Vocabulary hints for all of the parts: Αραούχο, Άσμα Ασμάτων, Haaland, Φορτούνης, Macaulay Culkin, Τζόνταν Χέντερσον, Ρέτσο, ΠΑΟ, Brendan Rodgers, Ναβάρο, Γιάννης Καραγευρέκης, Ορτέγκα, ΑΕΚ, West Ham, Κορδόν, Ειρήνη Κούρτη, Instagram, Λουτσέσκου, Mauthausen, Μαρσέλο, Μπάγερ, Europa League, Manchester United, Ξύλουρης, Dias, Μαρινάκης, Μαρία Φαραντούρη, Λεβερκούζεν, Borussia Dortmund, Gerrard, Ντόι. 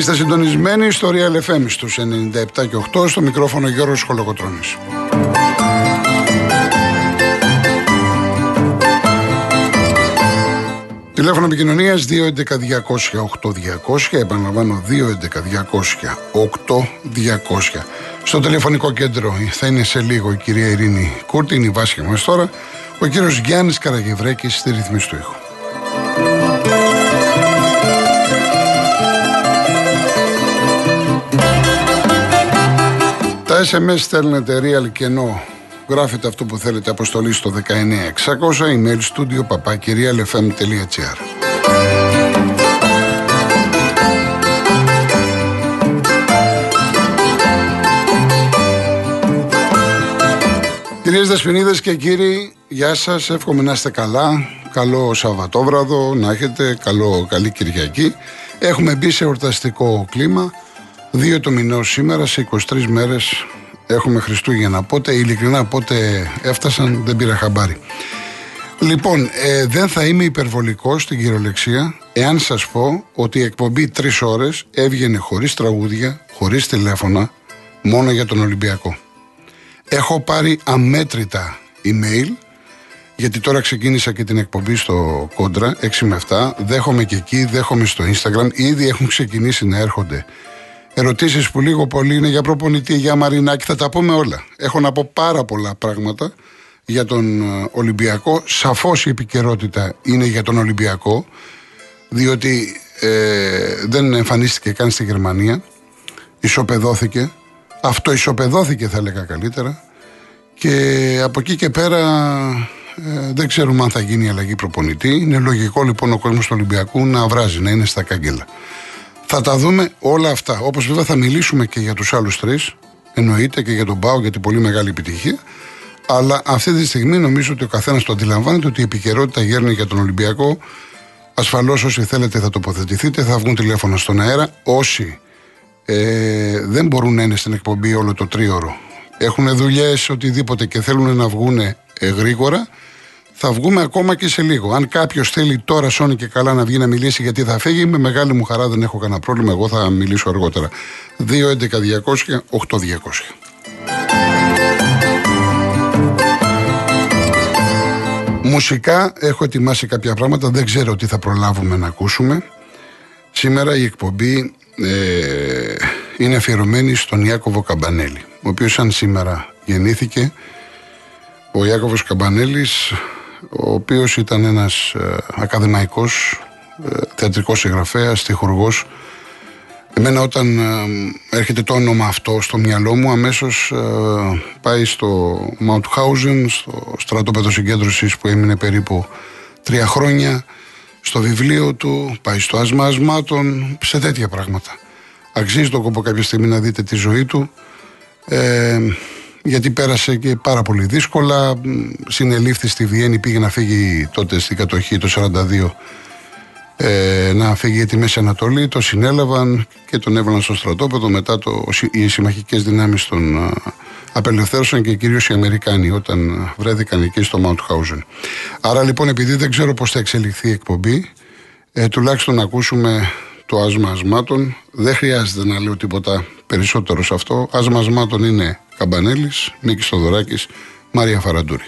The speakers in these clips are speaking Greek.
Είστε συντονισμένοι στο LFM στους 97 και 8, στο μικρόφωνο Γιώργος Κολοκοτρώνης. Τηλέφωνο επικοινωνίας 211-200-8200, επαναλαμβάνω 211-200-8200. Στο τηλεφωνικό κέντρο θα είναι σε λίγο η κυρία Ειρήνη Κούρτη, είναι η βάσια μας τώρα, ο κύριος Γιάννης Καραγευρέκης στη ρυθμίση του ήχου. Τα SMS στέλνετε real και no. Γράφετε αυτό που θέλετε, αποστολή στο 19600, email studio papakirialfm.gr. Κυρίες Δεσποινίδες και κύριοι, γεια σας, εύχομαι να είστε καλά. Καλό Σαββατόβραδο να έχετε, καλή Κυριακή. Έχουμε μπει σε εορταστικό κλίμα. 2 του μηνός σήμερα, σε 23 μέρες έχουμε Χριστούγεννα. Πότε, ειλικρινά, πότε έφτασαν, δεν πήρα χαμπάρι. Λοιπόν, δεν θα είμαι υπερβολικός στην κυριολεξία εάν σας πω ότι η εκπομπή 3 ώρες έβγαινε χωρίς τραγούδια, χωρίς τηλέφωνα, μόνο για τον Ολυμπιακό. Έχω πάρει αμέτρητα email, γιατί τώρα ξεκίνησα και την εκπομπή στο Κόντρα, 6 με 7, δέχομαι και εκεί, δέχομαι στο Instagram, ήδη έχουν ξεκινήσει να έρχονται ερωτήσεις που λίγο πολύ είναι για προπονητή, για Μαρινάκη, θα τα πούμε όλα. Έχω να πω πάρα πολλά πράγματα για τον Ολυμπιακό. Σαφώς η επικαιρότητα είναι για τον Ολυμπιακό, διότι δεν εμφανίστηκε καν στη Γερμανία. Ισοπεδώθηκε. Αυτό ισοπεδώθηκε, θα έλεγα καλύτερα. Και από εκεί και πέρα δεν ξέρουμε αν θα γίνει η αλλαγή προπονητή. Είναι λογικό λοιπόν ο κόσμος του Ολυμπιακού να βράζει, να είναι στα κάγκελα. Θα τα δούμε όλα αυτά. Όπως βέβαια θα μιλήσουμε και για τους άλλους 3, εννοείται, και για τον ΠΑΟ, για την πολύ μεγάλη επιτυχία. Αλλά αυτή τη στιγμή νομίζω ότι ο καθένας το αντιλαμβάνεται ότι η επικαιρότητα γέρνει για τον Ολυμπιακό. Ασφαλώς όσοι θέλετε θα τοποθετηθείτε, θα βγουν τηλέφωνα στον αέρα. Όσοι δεν μπορούν να είναι στην εκπομπή όλο το 3ωρο, έχουν δουλειές, οτιδήποτε και θέλουν να βγουν γρήγορα, θα βγούμε ακόμα και σε λίγο. Αν κάποιος θέλει τώρα, σώνει και καλά, να βγει να μιλήσει, γιατί θα φύγει, με μεγάλη μου χαρά, δεν έχω κανένα πρόβλημα. Εγώ θα μιλήσω αργότερα. 211-200-8200. Μουσικά έχω ετοιμάσει κάποια πράγματα, δεν ξέρω τι θα προλάβουμε να ακούσουμε. Σήμερα η εκπομπή είναι αφιερωμένη στον Ιάκοβο Καμπανέλη, ο οποίος σαν σήμερα γεννήθηκε. Ο Ιάκοβος Καμπανέλης, ο οποίος ήταν ένας ακαδημαϊκός, θεατρικός συγγραφέας, στιχουργός. Εμένα όταν έρχεται το όνομα αυτό στο μυαλό μου, αμέσως πάει στο Mauthausen, στο στρατόπεδο συγκέντρωσης που έμεινε περίπου 3 χρόνια, στο βιβλίο του, πάει στο Άσμα Ασμάτων, σε τέτοια πράγματα. Αξίζει το κόπο κάποια στιγμή να δείτε τη ζωή του, γιατί πέρασε και πάρα πολύ δύσκολα. Συνελήφθη στη Βιέννη, πήγε να φύγει τότε στην κατοχή το 1942, να φύγει για τη Μέση Ανατολή. Το συνέλαβαν και τον έβαλαν στο στρατόπεδο. Μετά οι συμμαχικές δυνάμεις τον απελευθέρωσαν και κυρίως οι Αμερικάνοι όταν βρέθηκαν εκεί στο Mauthausen. Άρα λοιπόν, επειδή δεν ξέρω πώς θα εξελιχθεί η εκπομπή, τουλάχιστον να ακούσουμε το Άσμα Ασμάτων. Δεν χρειάζεται να λέω τίποτα περισσότερο σε αυτό. Άσμα Ασμάτων είναι Καμπανέλης, Μίκης Θεοδωράκης, Μαρία Φαραντούρη.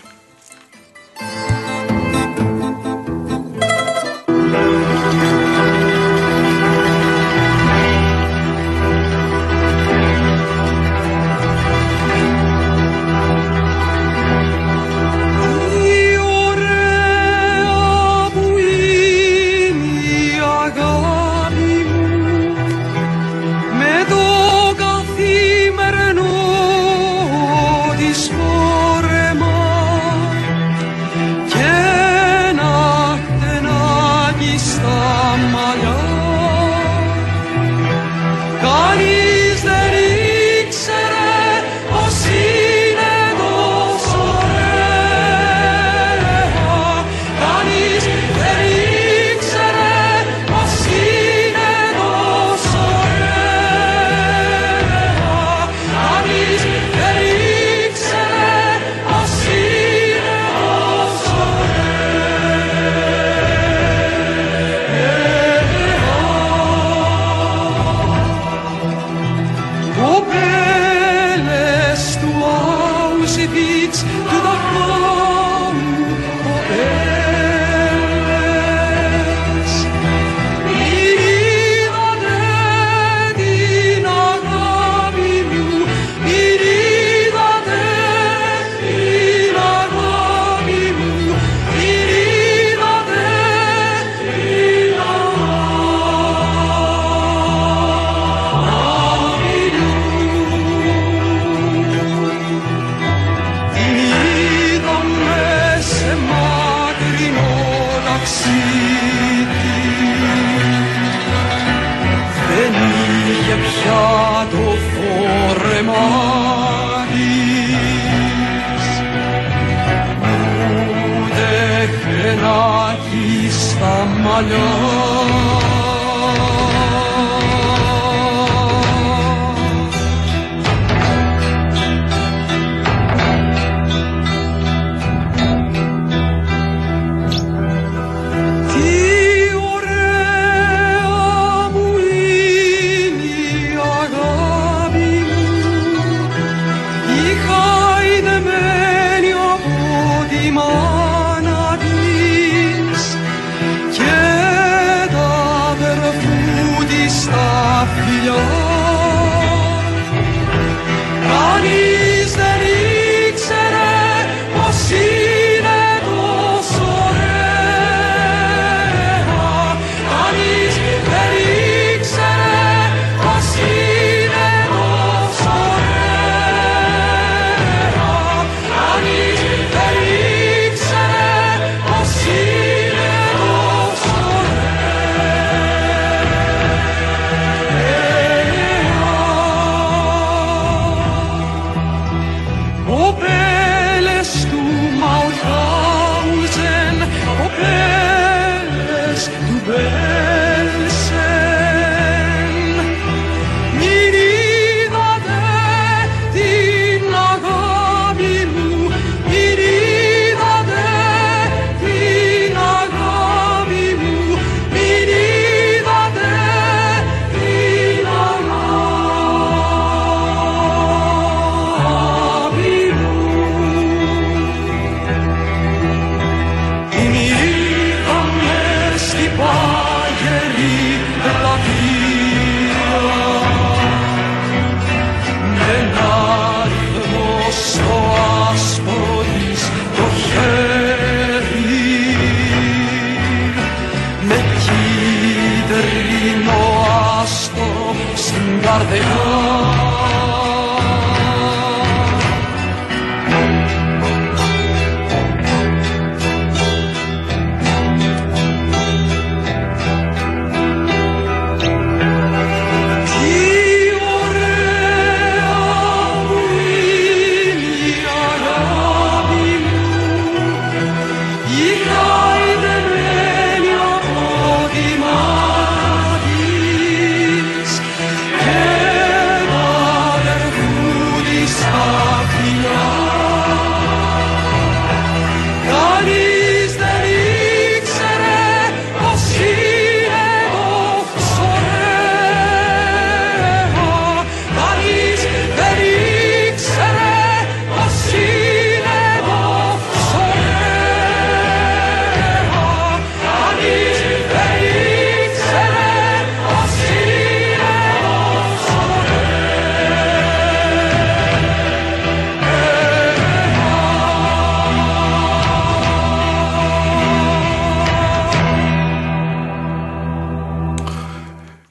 φωτιά το φόρεμα της ούτε χενάκι στα μαλλιά.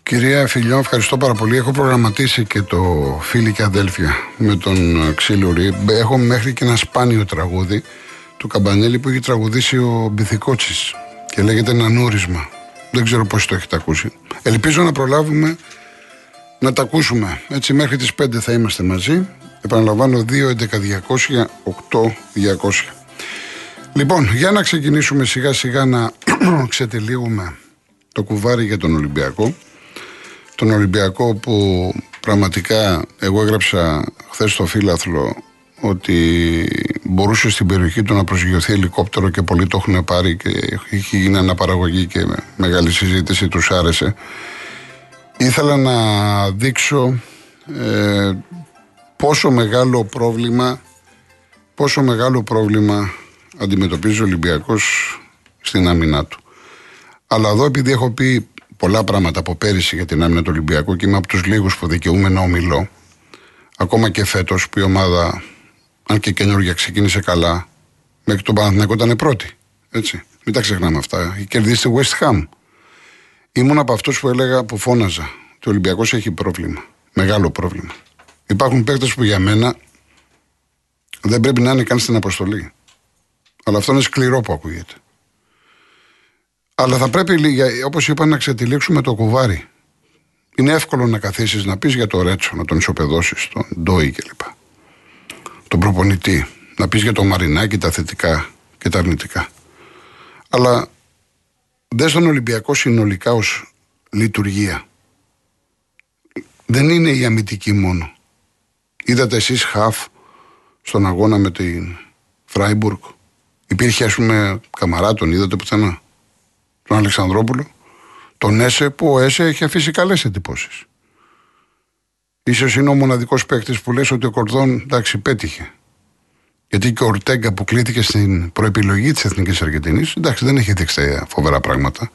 Κυρία Φιλιό, ευχαριστώ πάρα πολύ. Έχω προγραμματίσει και το Φίλοι και Αδέλφια με τον Ξύλουρη. Έχω μέχρι και ένα σπάνιο τραγούδι του Καμπανέλη που έχει τραγουδήσει ο Μπιθικώτσης και λέγεται Ένα νούρισμα. Δεν ξέρω πώς το έχετε ακούσει. Ελπίζω να προλάβουμε να τα ακούσουμε. Έτσι μέχρι τις 5 θα είμαστε μαζί. Επαναλαμβάνω 2-11-200-8-200. Λοιπόν, για να ξεκινήσουμε σιγά σιγά να ξετυλίγουμε το κουβάρι για τον Ολυμπιακό. Τον Ολυμπιακό που πραγματικά εγώ έγραψα χθες στο Φίλαθλο ότι μπορούσε στην περιοχή του να προσγειωθεί ελικόπτερο και πολλοί το έχουν πάρει και είχε γίνει αναπαραγωγή και μεγάλη συζήτηση, τους άρεσε. Ήθελα να δείξω πόσο μεγάλο πρόβλημα αντιμετωπίζει ο Ολυμπιακός στην άμυνά του. Αλλά εδώ, επειδή έχω πει πολλά πράγματα από πέρυσι για την άμυνα του Ολυμπιακού και είμαι από τους λίγους που δικαιούμαι να ομιλώ, ακόμα και φέτος που η ομάδα, αν και καινούργια, ξεκίνησε καλά. Μέχρι τον Παναθηναϊκό ήταν πρώτη. Έτσι. Μην τα ξεχνάμε αυτά. Είχε κερδίσει τη West Ham. Ήμουν από αυτούς που έλεγα, που φώναζα, ότι ο Ολυμπιακός έχει πρόβλημα. Μεγάλο πρόβλημα. Υπάρχουν παίκτες που για μένα δεν πρέπει να είναι καν στην αποστολή. Αλλά αυτό είναι σκληρό που ακούγεται. Αλλά θα πρέπει, όπως είπα, να ξετυλίξουμε το κουβάρι είναι εύκολο να καθίσεις να πεις για το Ρέτσο, να τον ισοπεδώσεις, τον Ντόι κλπ. Τον προπονητή, να πεις για το Μαρινάκη τα θετικά και τα αρνητικά. Αλλά δες τον Ολυμπιακό συνολικά ως λειτουργία. Δεν είναι η αμυντική μόνο. Είδατε εσείς χαφ στον αγώνα με την Φράιμπουργκ? Υπήρχε ας πούμε Καμαράτων, είδατε πουθενά? Τον Αλεξανδρόπουλο, τον Έσε, που ο Έσε έχει αφήσει καλές εντυπώσεις. Ίσως είναι ο μοναδικός παίκτης που λες ότι ο Κορδόν, εντάξει, πέτυχε. Γιατί και ο Ορτέγκα που κλείθηκε στην προεπιλογή της Εθνικής Αργεντινής, εντάξει, δεν έχει δείξει φοβερά πράγματα.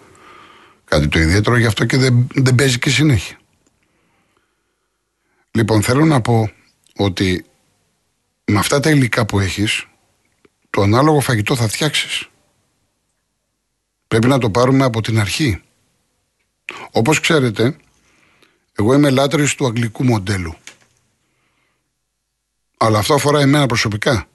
Κάτι το ιδιαίτερο, γι' αυτό και δεν παίζει και συνέχεια. Λοιπόν, θέλω να πω ότι με αυτά τα υλικά που έχεις, το ανάλογο φαγητό θα φτιάξεις. Πρέπει να το πάρουμε από την αρχή. Όπως ξέρετε, εγώ είμαι λάτρης του αγγλικού μοντέλου. Αλλά αυτό αφορά εμένα προσωπικά.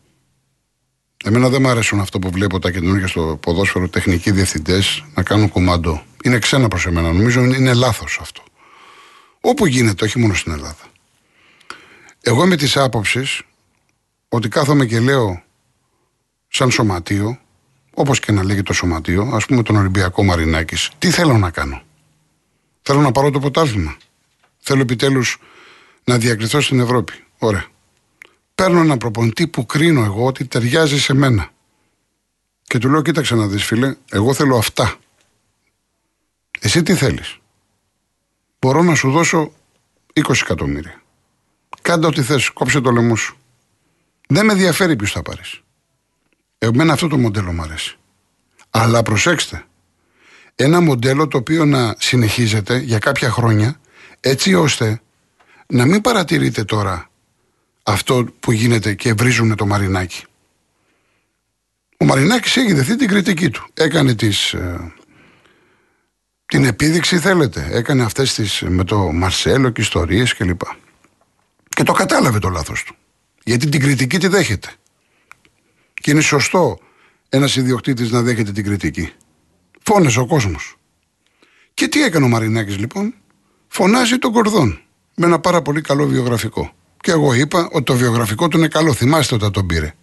Εμένα δεν μου αρέσουν αυτό που βλέπω τα καινούργια στο ποδόσφαιρο, τεχνικοί διευθυντές να κάνουν κομμάτι. Είναι ξένα προς εμένα. Νομίζω είναι λάθος αυτό. Όπου γίνεται, όχι μόνο στην Ελλάδα. Εγώ είμαι της άποψης ότι κάθομαι και λέω σαν σωματείο, όπως και να λέγει το σωματείο, ας πούμε τον Ολυμπιακό Μαρινάκης, τι θέλω να κάνω? Θέλω να πάρω το πρωτάθλημα. Θέλω επιτέλους να διακριθώ στην Ευρώπη. Ωραία. Παίρνω έναν προπονητή που κρίνω εγώ ότι ταιριάζει σε μένα. Και του λέω, κοίταξε να δεις φίλε, εγώ θέλω αυτά. Εσύ τι θέλεις? Μπορώ να σου δώσω 20 εκατομμύρια. Κάντε ό,τι θες, κόψε το λαιμό σου. Δεν με ενδιαφέρει ποιος θα πάρεις. Εμένα αυτό το μοντέλο μου αρέσει. Αλλά προσέξτε, ένα μοντέλο το οποίο να συνεχίζεται για κάποια χρόνια, έτσι ώστε να μην παρατηρείτε τώρα αυτό που γίνεται και βρίζουν το Μαρινάκη. Ο Μαρινάκης έχει δεχθεί την κριτική του. Έκανε την επίδειξη, θέλετε. Έκανε αυτές τις με το Μαρσέλο και ιστορίες κλπ. Και το κατάλαβε το λάθος του. Γιατί την κριτική τη δέχεται. Και είναι σωστό ένας ιδιοκτήτης να δέχεται την κριτική. Φώνασε ο κόσμος. Και τι έκανε ο Μαρινάκης λοιπόν? Φωνάζει τον Κορδόν με ένα πάρα πολύ καλό βιογραφικό. Και εγώ είπα ότι το βιογραφικό του είναι καλό. Θυμάστε όταν τον πήρε.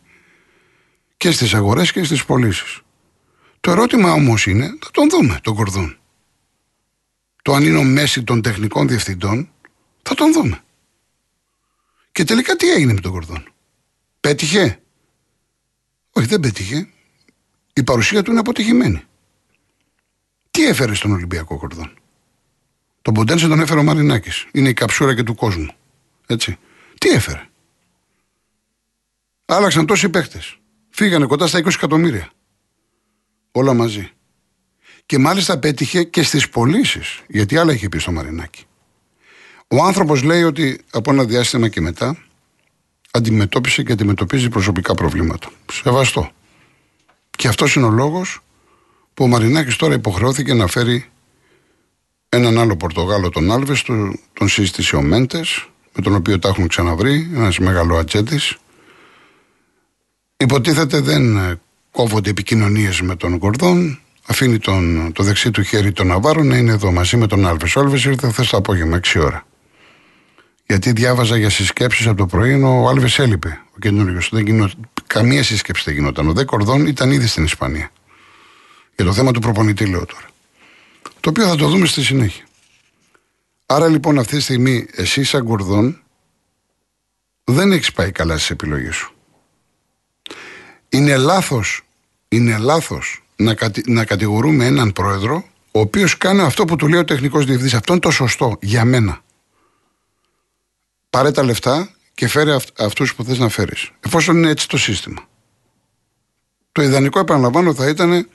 Και στις αγορές και στις πωλήσεις. Το ερώτημα όμως είναι, θα τον δούμε τον Κορδόν. Το αν είναι ο Μέση των τεχνικών διευθυντών, θα τον δούμε. Και τελικά τι έγινε με τον Κορδόν? Πέτυχε? Όχι, δεν πέτυχε. Η παρουσία του είναι αποτυχημένη. Τι έφερε στον Ολυμπιακό Κορδόν? Τον Ποντένσε τον έφερε ο Μαρινάκης. Είναι η καψούρα και του κόσμου. Έτσι. Τι έφερε? Άλλαξαν τόσοι παίχτες. Φύγανε κοντά στα 20 εκατομμύρια. Όλα μαζί. Και μάλιστα πέτυχε και στις πωλήσεις. Γιατί άλλα είχε πει στο Μαρινάκη. Ο άνθρωπος λέει ότι από ένα διάστημα και μετά αντιμετώπισε και αντιμετωπίζει προσωπικά προβλήματα. Σεβαστό. Και αυτός είναι ο λόγος που ο Μαρινάκης τώρα υποχρεώθηκε να φέρει έναν άλλο Πορτογάλο, τον Άλβες, τον σύστησε ο Μέντες, με τον οποίο τα έχουν ξαναβρει, ένας μεγαλοατζέτης. Υποτίθεται δεν κόβονται επικοινωνίες με τον Κορδόν, αφήνει το δεξί του χέρι τον Ναβάρο να είναι εδώ μαζί με τον Άλβες. Ο Άλβες ήρθε χθες το απόγευμα, 6 ώρα. Γιατί διάβαζα για συσκέψεις από το πρωί, ο Άλβες έλειπε. Ο καινούργιος. Καμία συσκέψη δεν γινόταν. Ο δε Κορδόν ήταν ήδη στην Ισπανία. Για το θέμα του προπονητή, λέω τώρα. Το οποίο θα το δούμε στη συνέχεια. Άρα λοιπόν, αυτή τη στιγμή, εσύ σαν Κορδόν, δεν έχεις πάει καλά στις επιλογές σου. Είναι λάθος να κατηγορούμε έναν πρόεδρο, ο οποίος κάνει αυτό που του λέει ο τεχνικός διευθυντής. Αυτό είναι το σωστό για μένα. Πάρε τα λεφτά και φέρε αυτούς που θες να φέρεις. Εφόσον είναι έτσι το σύστημα. Το ιδανικό, επαναλαμβάνω, θα ήταν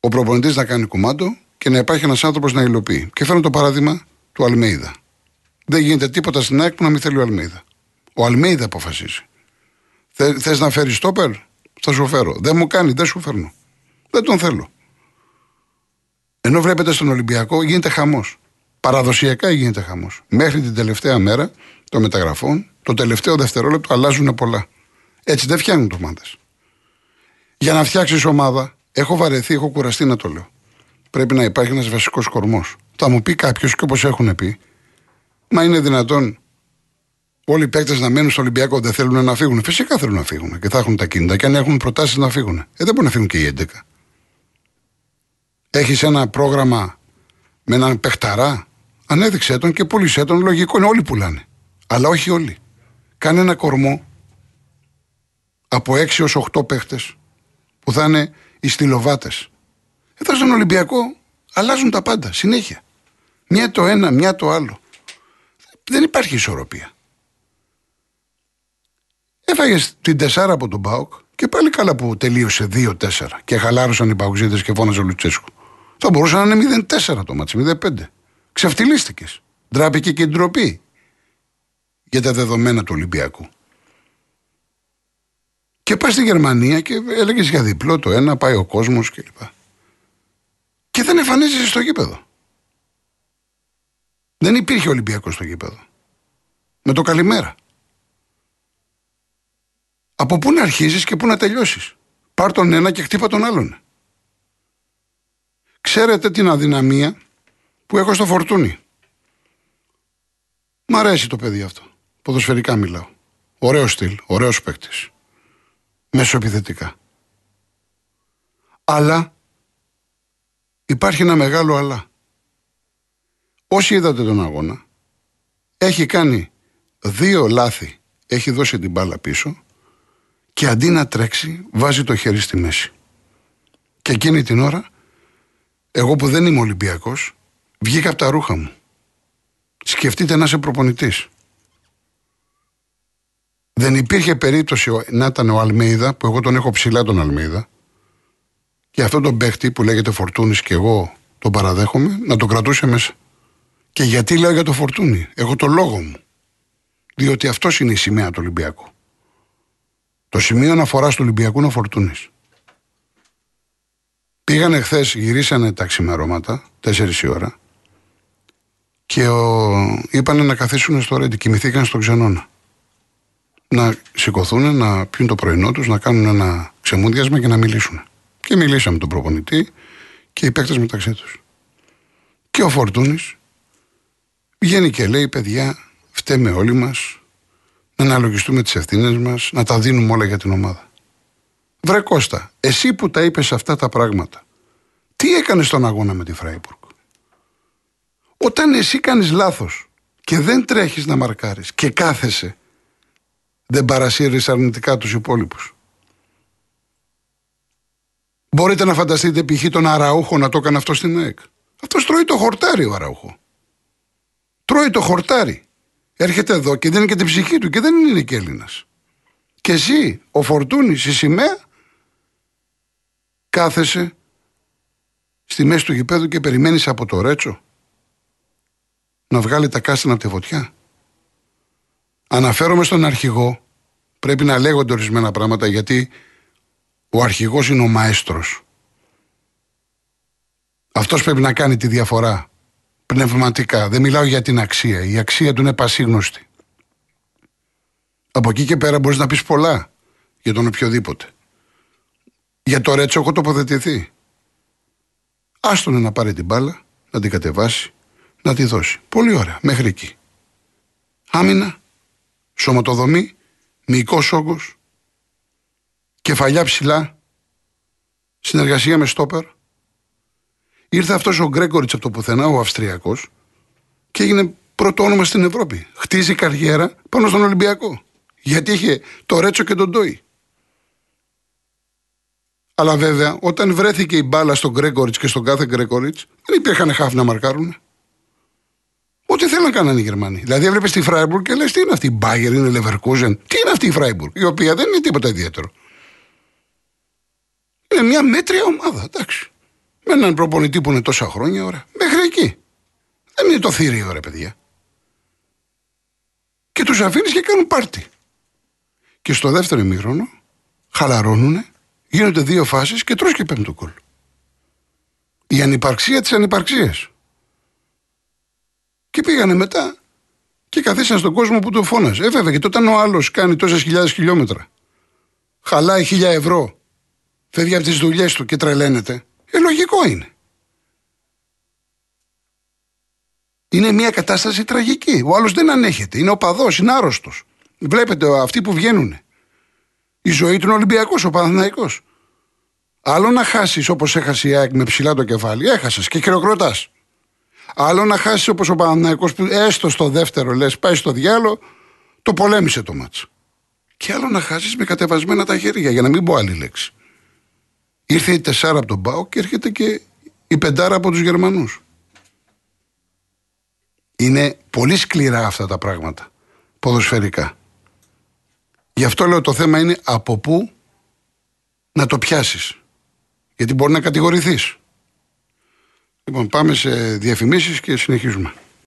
ο προπονητής να κάνει κουμάντο και να υπάρχει ένας άνθρωπος να υλοποιεί. Και φέρνω το παράδειγμα του Αλμέιδα. Δεν γίνεται τίποτα στην ΑΕΚ που να μην θέλει ο Αλμέιδα. Ο Αλμέιδα αποφασίζει. Θες να φέρεις στόπερ? Θα σου φέρω. Δεν μου κάνει, δεν σου φέρνω. Δεν τον θέλω. Ενώ βλέπετε στον Ολυμπιακό γίνεται χαμός. Παραδοσιακά γίνεται χαμός. Μέχρι την τελευταία μέρα των μεταγραφών, το τελευταίο δευτερόλεπτο αλλάζουν πολλά. Έτσι δεν φτιάχνουν ομάδες. Για να φτιάξεις ομάδα, έχω βαρεθεί, έχω κουραστεί να το λέω. Πρέπει να υπάρχει ένας βασικός κορμός. Θα μου πει κάποιος, και όπως έχουν πει, μα είναι δυνατόν όλοι οι παίκτες να μένουν στο Ολυμπιακό, δεν θέλουν να φύγουν? Φυσικά θέλουν να φύγουν και θα έχουν τα κίνητα. Και αν έχουν προτάσεις να φύγουν, δεν μπορούν να φύγουν και οι 11. Έχεις ένα πρόγραμμα με έναν παιχταρά, ανέδειξε τον και πούλησέ τον. Λογικό είναι, όλοι πουλάνε. Αλλά όχι όλοι. Κάνε ένα κορμό από 6 έως 8 παίχτες που θα είναι οι στυλοβάτες. Εδώ στον Ολυμπιακό αλλάζουν τα πάντα συνέχεια. Μια το ένα, μια το άλλο. Δεν υπάρχει ισορροπία. Έφαγες την 4 από τον ΠΑΟΚ και πάλι καλά που τελείωσε 2-4 και χαλάρωσαν οι παοξίδες και φώναζε ο Λουτσέσκου. Θα μπορούσε να είναι 0-4 το μάτς, 0-5. Ξεφτυλίστηκες. Ντράπηκε και η ντροπή για τα δεδομένα του Ολυμπιακού. Και πας στη Γερμανία και έλεγες για διπλό το ένα, πάει ο κόσμος κλπ. Και δεν εμφανίζεσαι στο γήπεδο. Δεν υπήρχε Ολυμπιακός στο γήπεδο. Με το καλημέρα. Από πού να αρχίζεις και πού να τελειώσεις? Πάρ τον ένα και χτύπα τον άλλον. Ξέρετε την αδυναμία που έχω στο Φορτούνη. Μ' αρέσει το παιδί αυτό. Ποδοσφαιρικά μιλάω. Ωραίος στυλ, ωραίος παίκτης. Μεσοεπιθετικά. Αλλά υπάρχει ένα μεγάλο αλλά. Όσοι είδατε τον αγώνα, έχει κάνει 2 λάθη, έχει δώσει την μπάλα πίσω και αντί να τρέξει βάζει το χέρι στη μέση. Και εκείνη την ώρα, εγώ που δεν είμαι Ολυμπιακός, βγήκα από τα ρούχα μου. Σκεφτείτε να είσαι προπονητής. Δεν υπήρχε περίπτωση να ήταν ο Αλμέιδα, που εγώ τον έχω ψηλά τον Αλμέιδα, και αυτόν τον παίχτη που λέγεται Φορτούνης και εγώ τον παραδέχομαι, να τον κρατούσε μέσα. Και γιατί λέω για το Φορτούνη? Έχω το λόγο μου. Διότι αυτός είναι η σημαία του Ολυμπιακού. Το σημείο αναφοράς του Ολυμπιακού είναι ο Φορτούνης. Πήγανε χθες, γυρίσανε τα ξημερώματα, 4 η ώρα, και είπανε να καθίσουν στο Ρέντι. Κοιμηθήκαν στον ξενώνα. Να σηκωθούν, να πιούν το πρωινό τους, να κάνουν ένα ξεμούδιασμα και να μιλήσουν. Και μιλήσαμε τον προπονητή και οι παίκτες μεταξύ τους. Και ο Φορτούνης βγαίνει και λέει: παιδιά, φταίμε όλοι μας. Να αναλογιστούμε τις ευθύνες μας, να τα δίνουμε όλα για την ομάδα. Βρε Κώστα, εσύ που τα είπες αυτά τα πράγματα, τι έκανες στον αγώνα με τη Φράιμπουργκ? Όταν εσύ κάνεις λάθος και δεν τρέχεις να μαρκάρεις και κάθεσαι, δεν παρασύρεις αρνητικά τους υπόλοιπους? Μπορείτε να φανταστείτε π.χ. τον Αραούχο να το έκανε αυτό στην ΑΕΚ? Αυτός τρώει το χορτάρι, ο Αραούχο. Τρώει το χορτάρι. Έρχεται εδώ και δίνει και την ψυχή του και δεν είναι και Έλληνας. Και εσύ, ο Φορτούνης, η σημαία, κάθεσαι στη μέση του γηπέδου και περιμένεις από το Ρέτσο να βγάλει τα κάστανα από τη φωτιά. Αναφέρομαι στον αρχηγό. Πρέπει να λέγονται ορισμένα πράγματα, γιατί ο αρχηγός είναι ο μαέστρος. Αυτός πρέπει να κάνει τη διαφορά. Πνευματικά, δεν μιλάω για την αξία. Η αξία του είναι πασίγνωστη. Από εκεί και πέρα μπορείς να πεις πολλά για τον οποιοδήποτε. Για το Ρέτσο έχω τοποθετηθεί. Άστονε να πάρει την μπάλα, να την κατεβάσει, να τη δώσει. Πολύ ωραία, μέχρι εκεί. Άμυνα, σωματοδομή, μυϊκός όγκος, κεφαλιά ψηλά, συνεργασία με στόπερ. Ήρθε αυτός ο Γκρέγκοριτς από το πουθενά, ο Αυστριακός, και έγινε πρώτο όνομα στην Ευρώπη. Χτίζει καριέρα πάνω στον Ολυμπιακό. Γιατί είχε το Ρέτσο και τον Ντόι. Αλλά βέβαια, όταν βρέθηκε η μπάλα στον Γκρέγκοριτς και στον κάθε Γκρέγκοριτς, δεν υπήρχαν χάφ να μαρκάρουν. Ό,τι θέλαν κάνανε οι Γερμανοί. Δηλαδή, έβλεπες τη Φράιμπουργκ και λες: τι είναι αυτή η Μπάγερ, είναι Λεβερκούζεν? Τι είναι αυτή η Φράιμπουργκ, η οποία δεν είναι τίποτα ιδιαίτερο. Είναι μια μέτρια ομάδα, εντάξει. Με έναν προπονητή που είναι τόσα χρόνια, ώρα. Μέχρι εκεί. Δεν είναι το θηρίο, ρε παιδιά. Και τους αφήνεις και κάνουν πάρτι. Και στο δεύτερο ημίχρονο χαλαρώνουνε, γίνονται 2 φάσεις και τρως και 5ο γκολ. Η ανυπαρξία της ανυπαρξίας. Και πήγανε μετά και καθίσαν στον κόσμο που τον φώναζε. Βέβαια, γιατί όταν ο άλλος κάνει τόσες χιλιάδες χιλιόμετρα, χαλάει 1.000 ευρώ, φεύγει από τις δουλειές του και τρελαίνεται. Λογικό είναι. Είναι μια κατάσταση τραγική. Ο άλλος δεν ανέχεται. Είναι οπαδός, είναι άρρωστος. Βλέπετε αυτοί που βγαίνουν. Η ζωή του είναι Ολυμπιακός, ο Παναθηναϊκός. Άλλο να χάσεις όπως έχασε η ΑΕΚ με ψηλά το κεφάλι, έχασες και χειροκροτάς. Άλλο να χάσεις όπως ο Παναθηναϊκός που έστω στο δεύτερο λες, πάει στο διάλο, το πολέμησε το μάτσο. Και άλλο να χάσεις με κατεβασμένα τα χέρια, για να μην πω άλλη λέξη. Ήρθε η τεσσάρα από τον ΠΑΟ και έρχεται και η πεντάρα από τους Γερμανούς. Είναι πολύ σκληρά αυτά τα πράγματα ποδοσφαιρικά. Γι' αυτό λέω το θέμα είναι από πού να το πιάσεις. Γιατί μπορεί να κατηγορηθείς. Λοιπόν, πάμε σε διαφημίσεις και συνεχίζουμε.